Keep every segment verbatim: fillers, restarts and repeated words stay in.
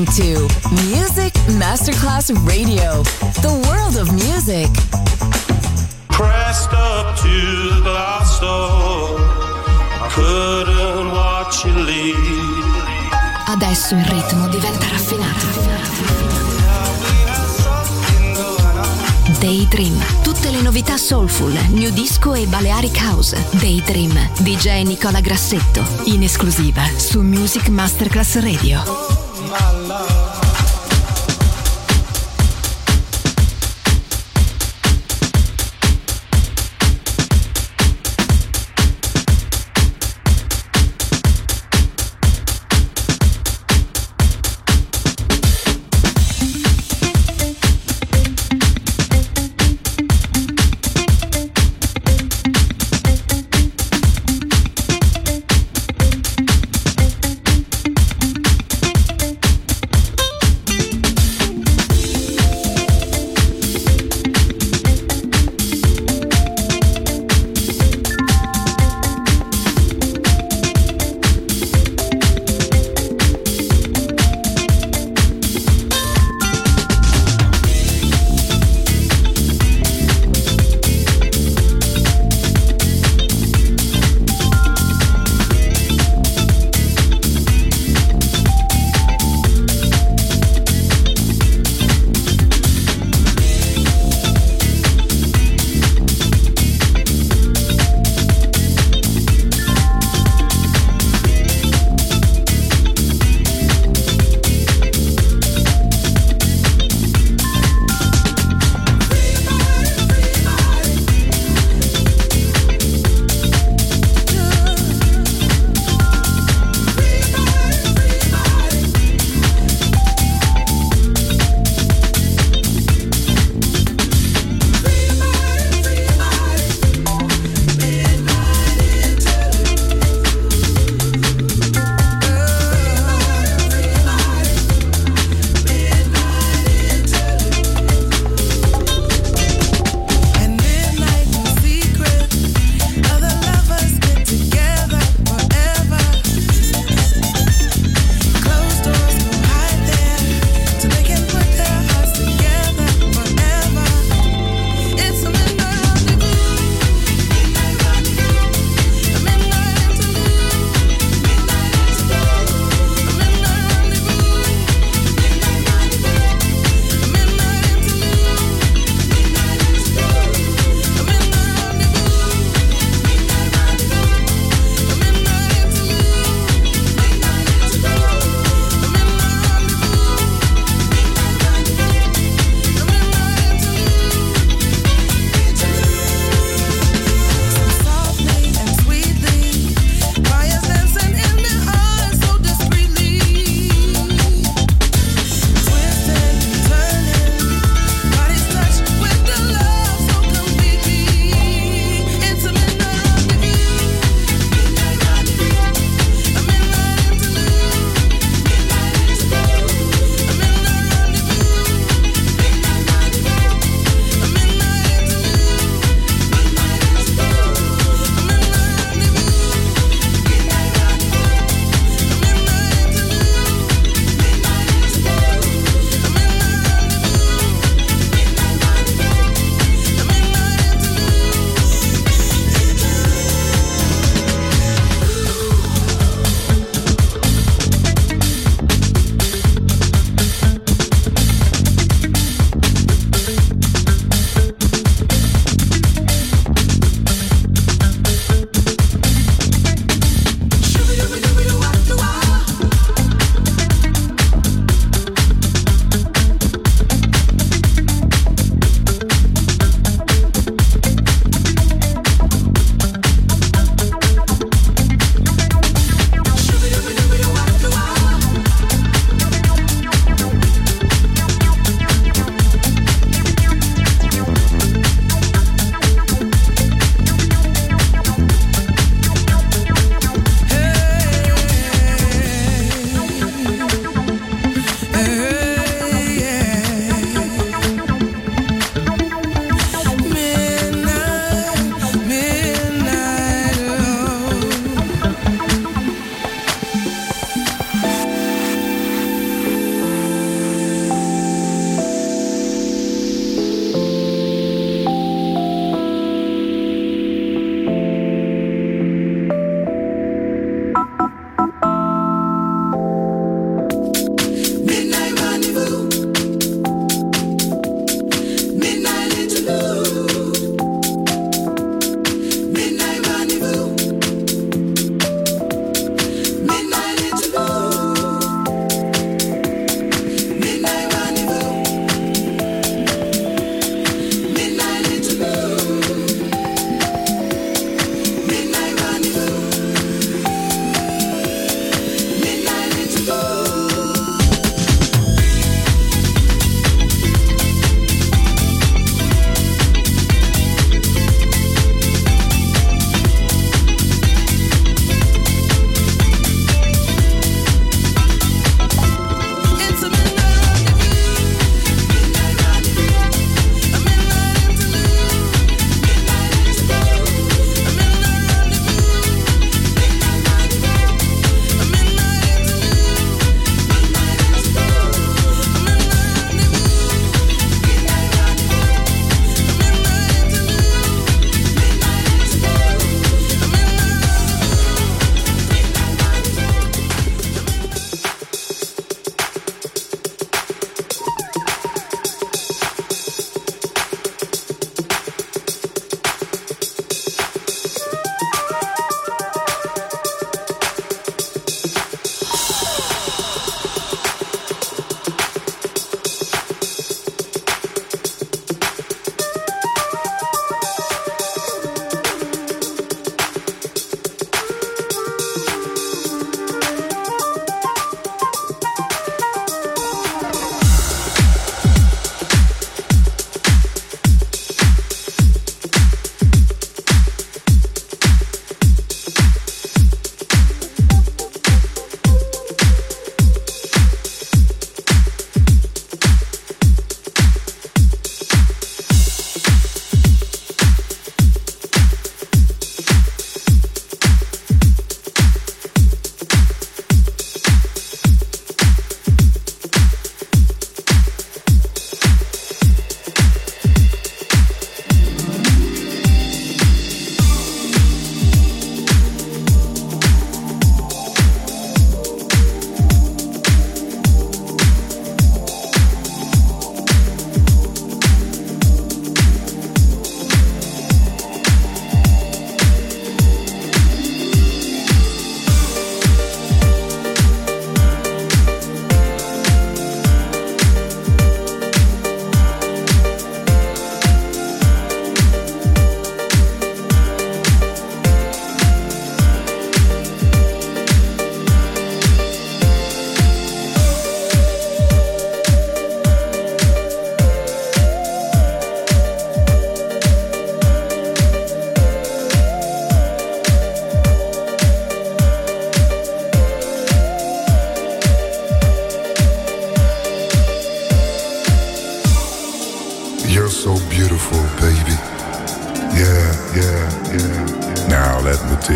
listening to Music Masterclass Radio, the world of music. Pressed up to the glass door, I couldn't watch you leave. Adesso il ritmo diventa raffinato. Day Dream, tutte le novità soulful, new disco e Balearic House. Day Dream, D J Nicola Grassetto, in esclusiva su Music Masterclass Radio.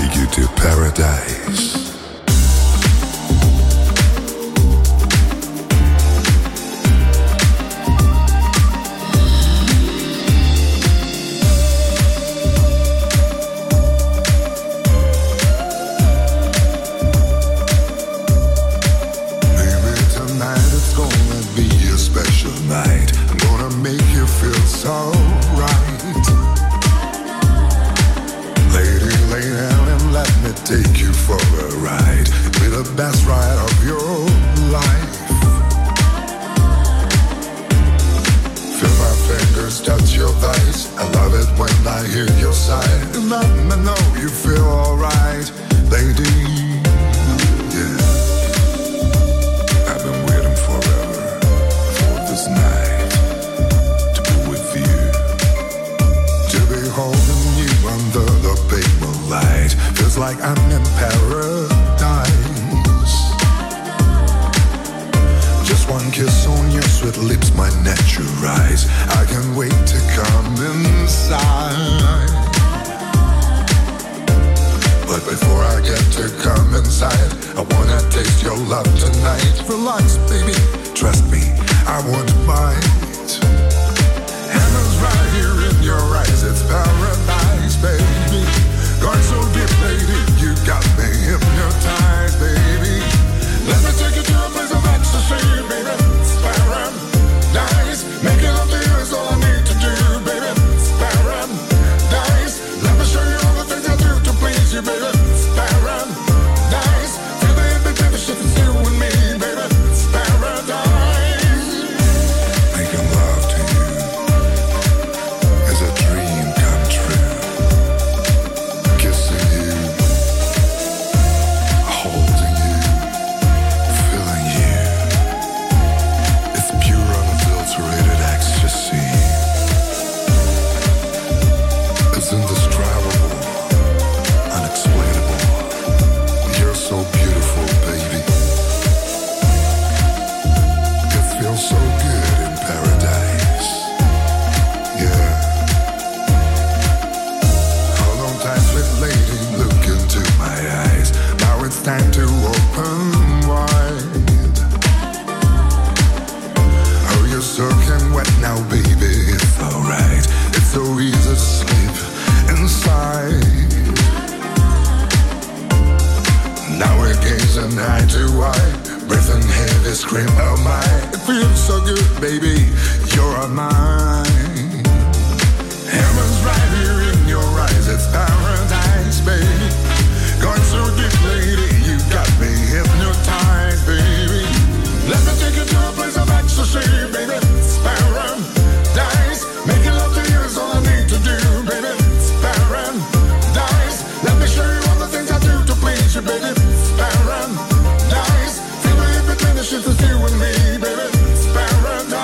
take you to paradise. It's you and me, baby. It's paradise.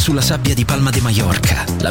sulla sabbia di Palma de Mallorca, la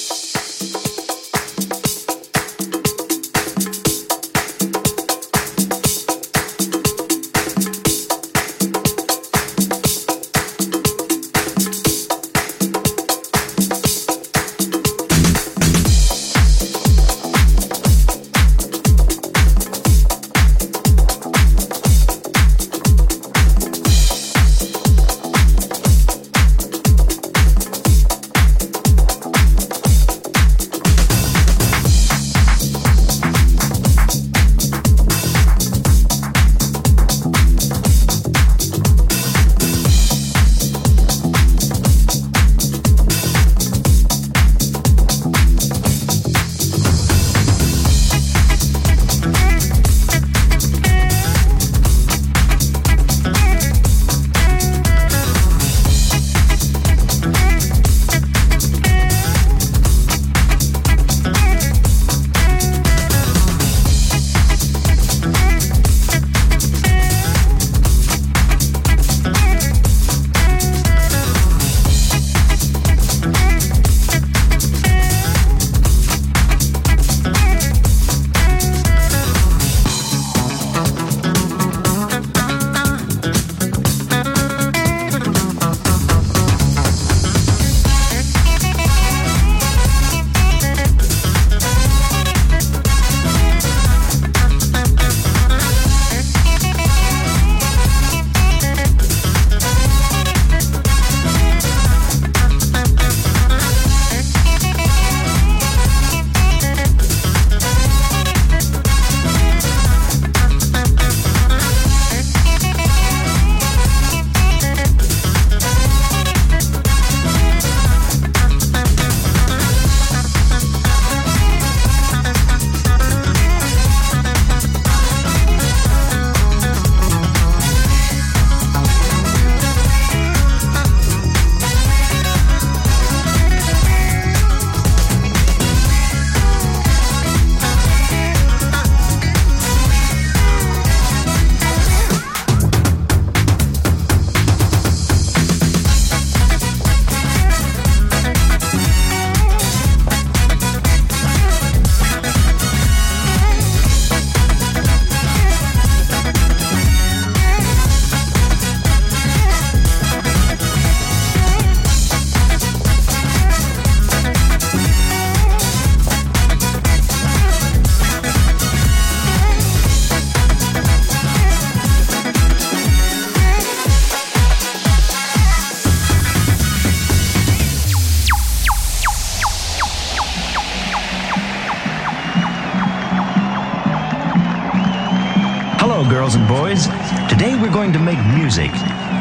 Going to make music,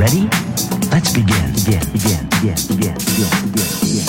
Ready? Let's begin, begin, begin, begin, begin, begin, begin, begin.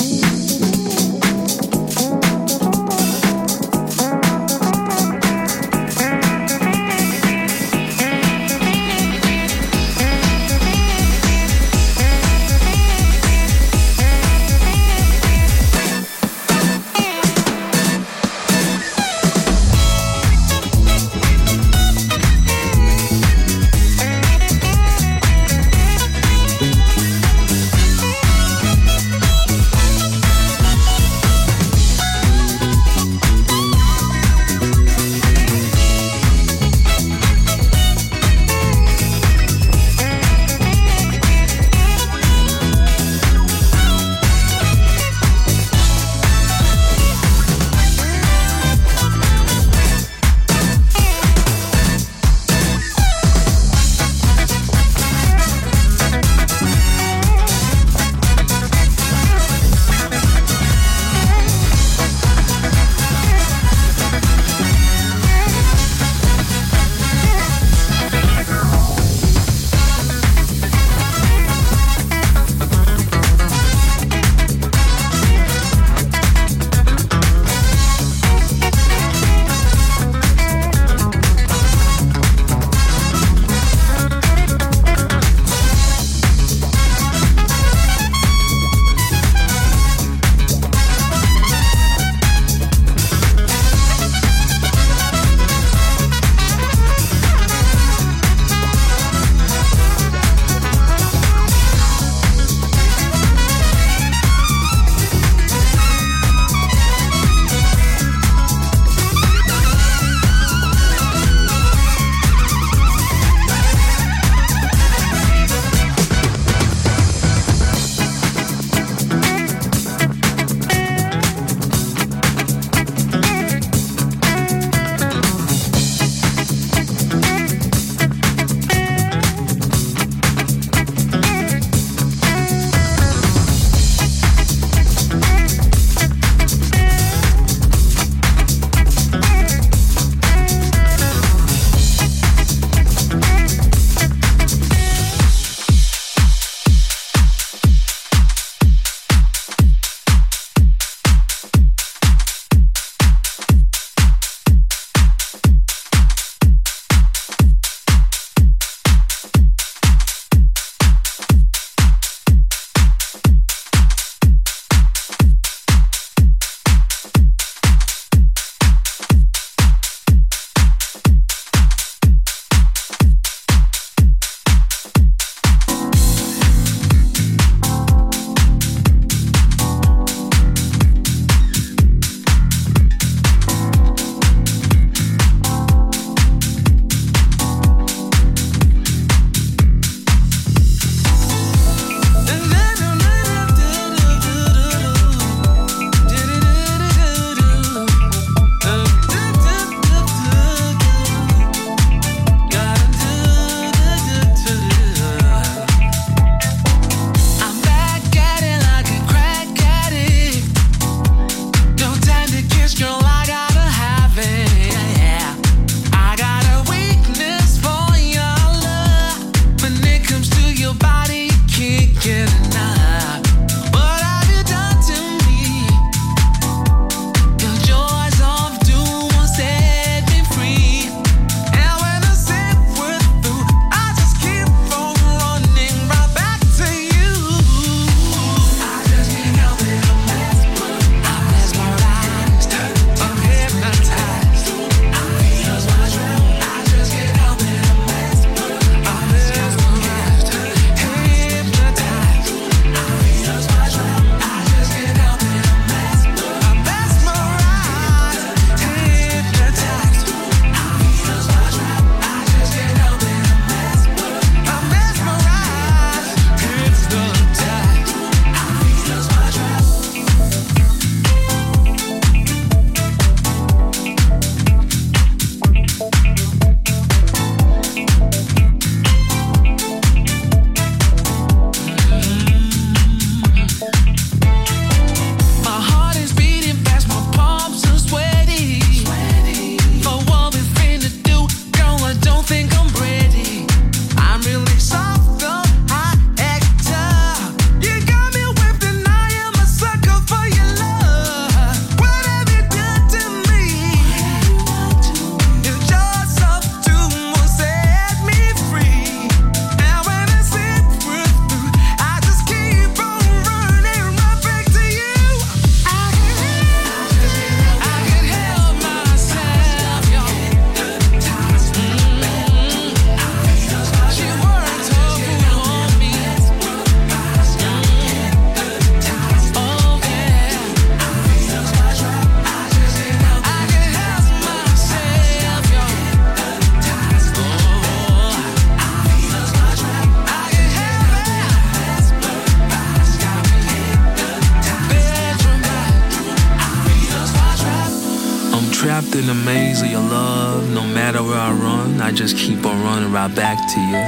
trapped in the maze of your love. No matter where I run, I just keep on running right back to you.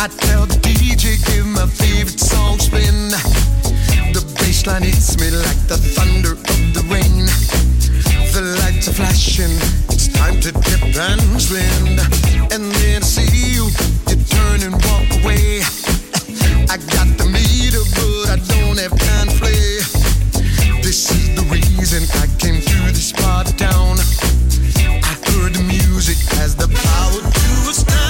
I tell the D J, give my favorite song spin. The bass line hits me like the thunder of the rain. The lights are flashing, it's time to dip and swim. And then I see you, you turn and walk away. I got the meter, but I don't have time to play. This is the reason I came to this part of town. I heard the music has the power to astound.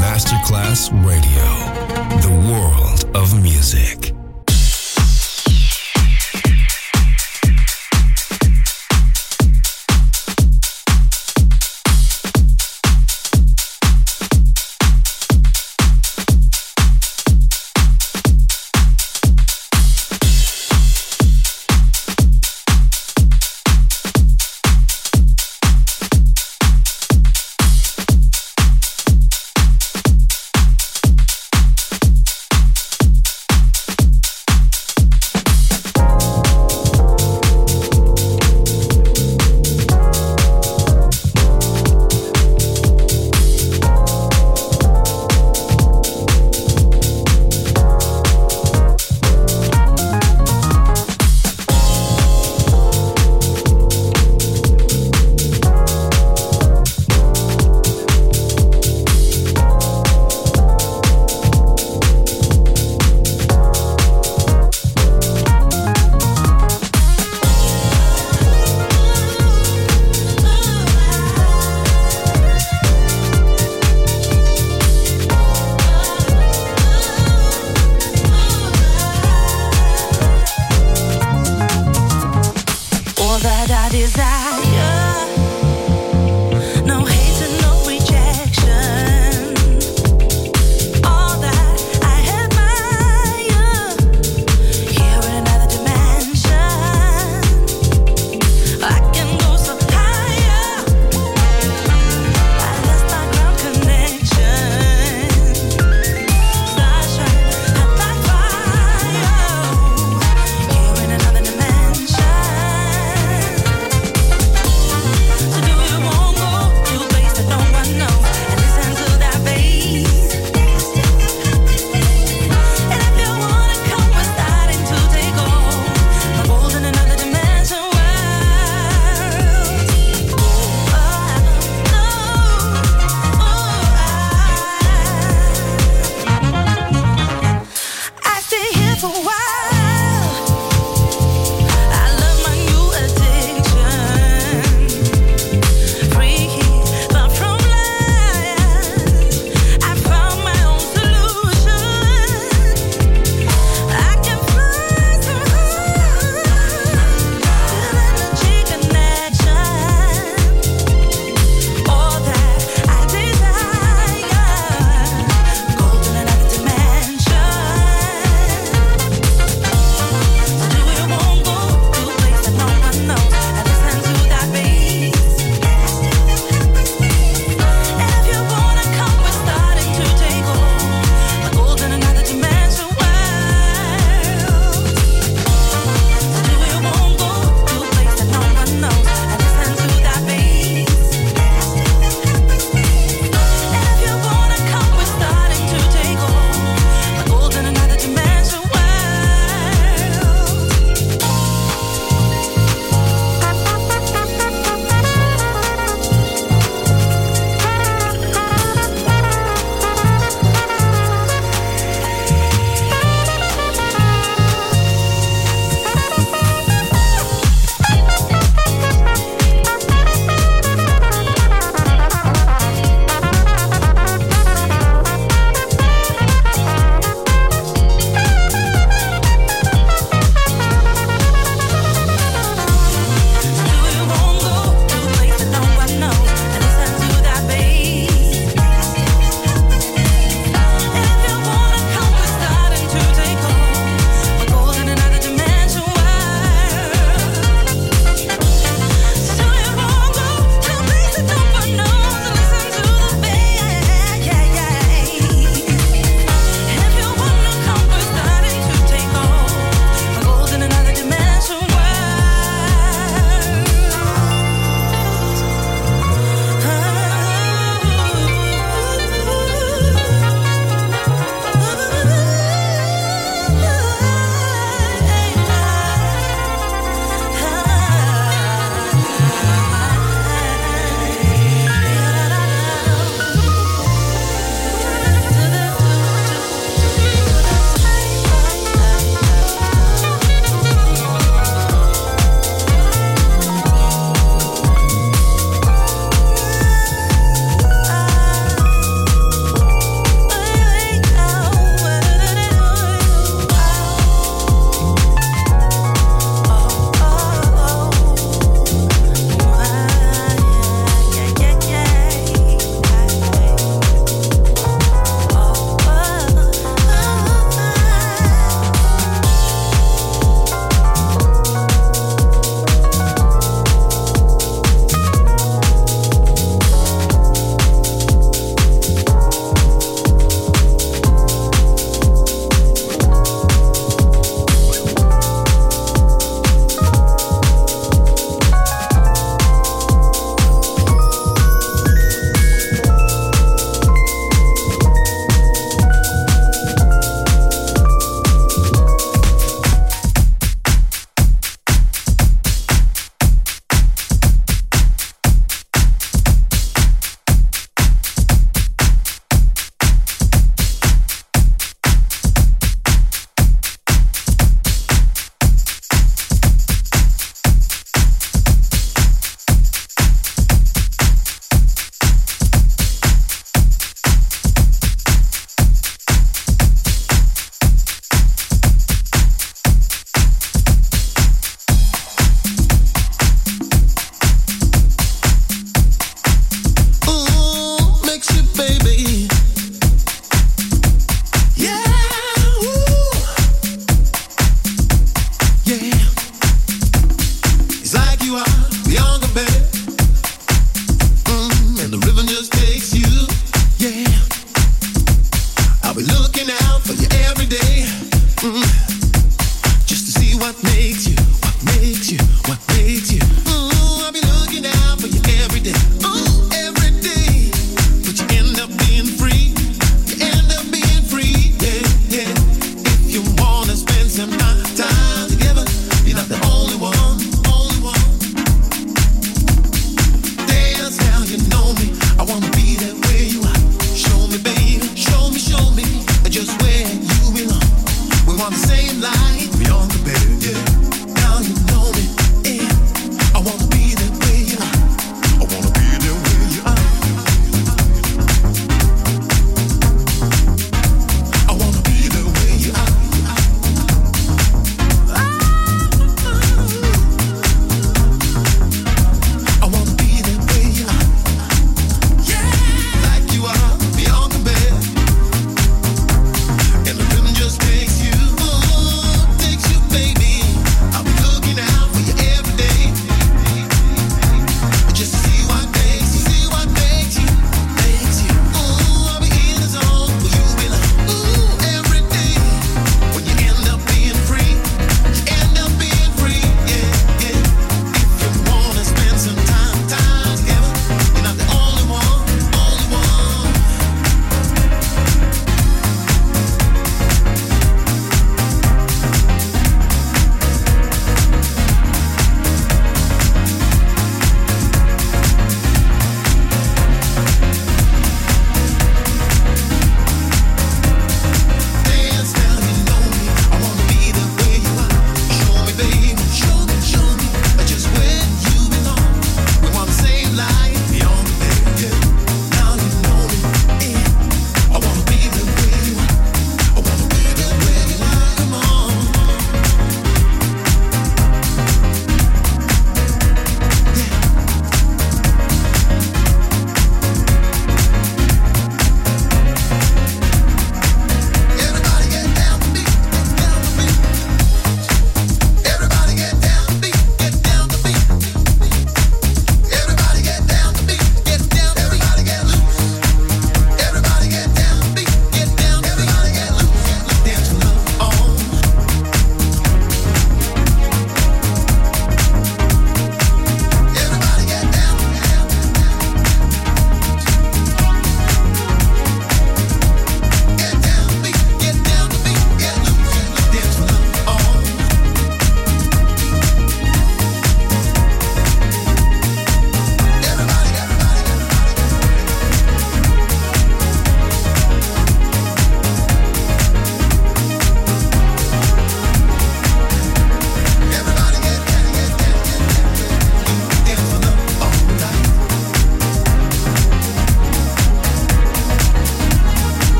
Masterclass Radio, the world of music.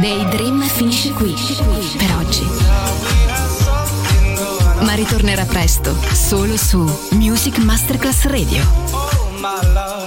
Daydream finisce qui per oggi, ma ritornerà presto solo su Music Masterclass Radio.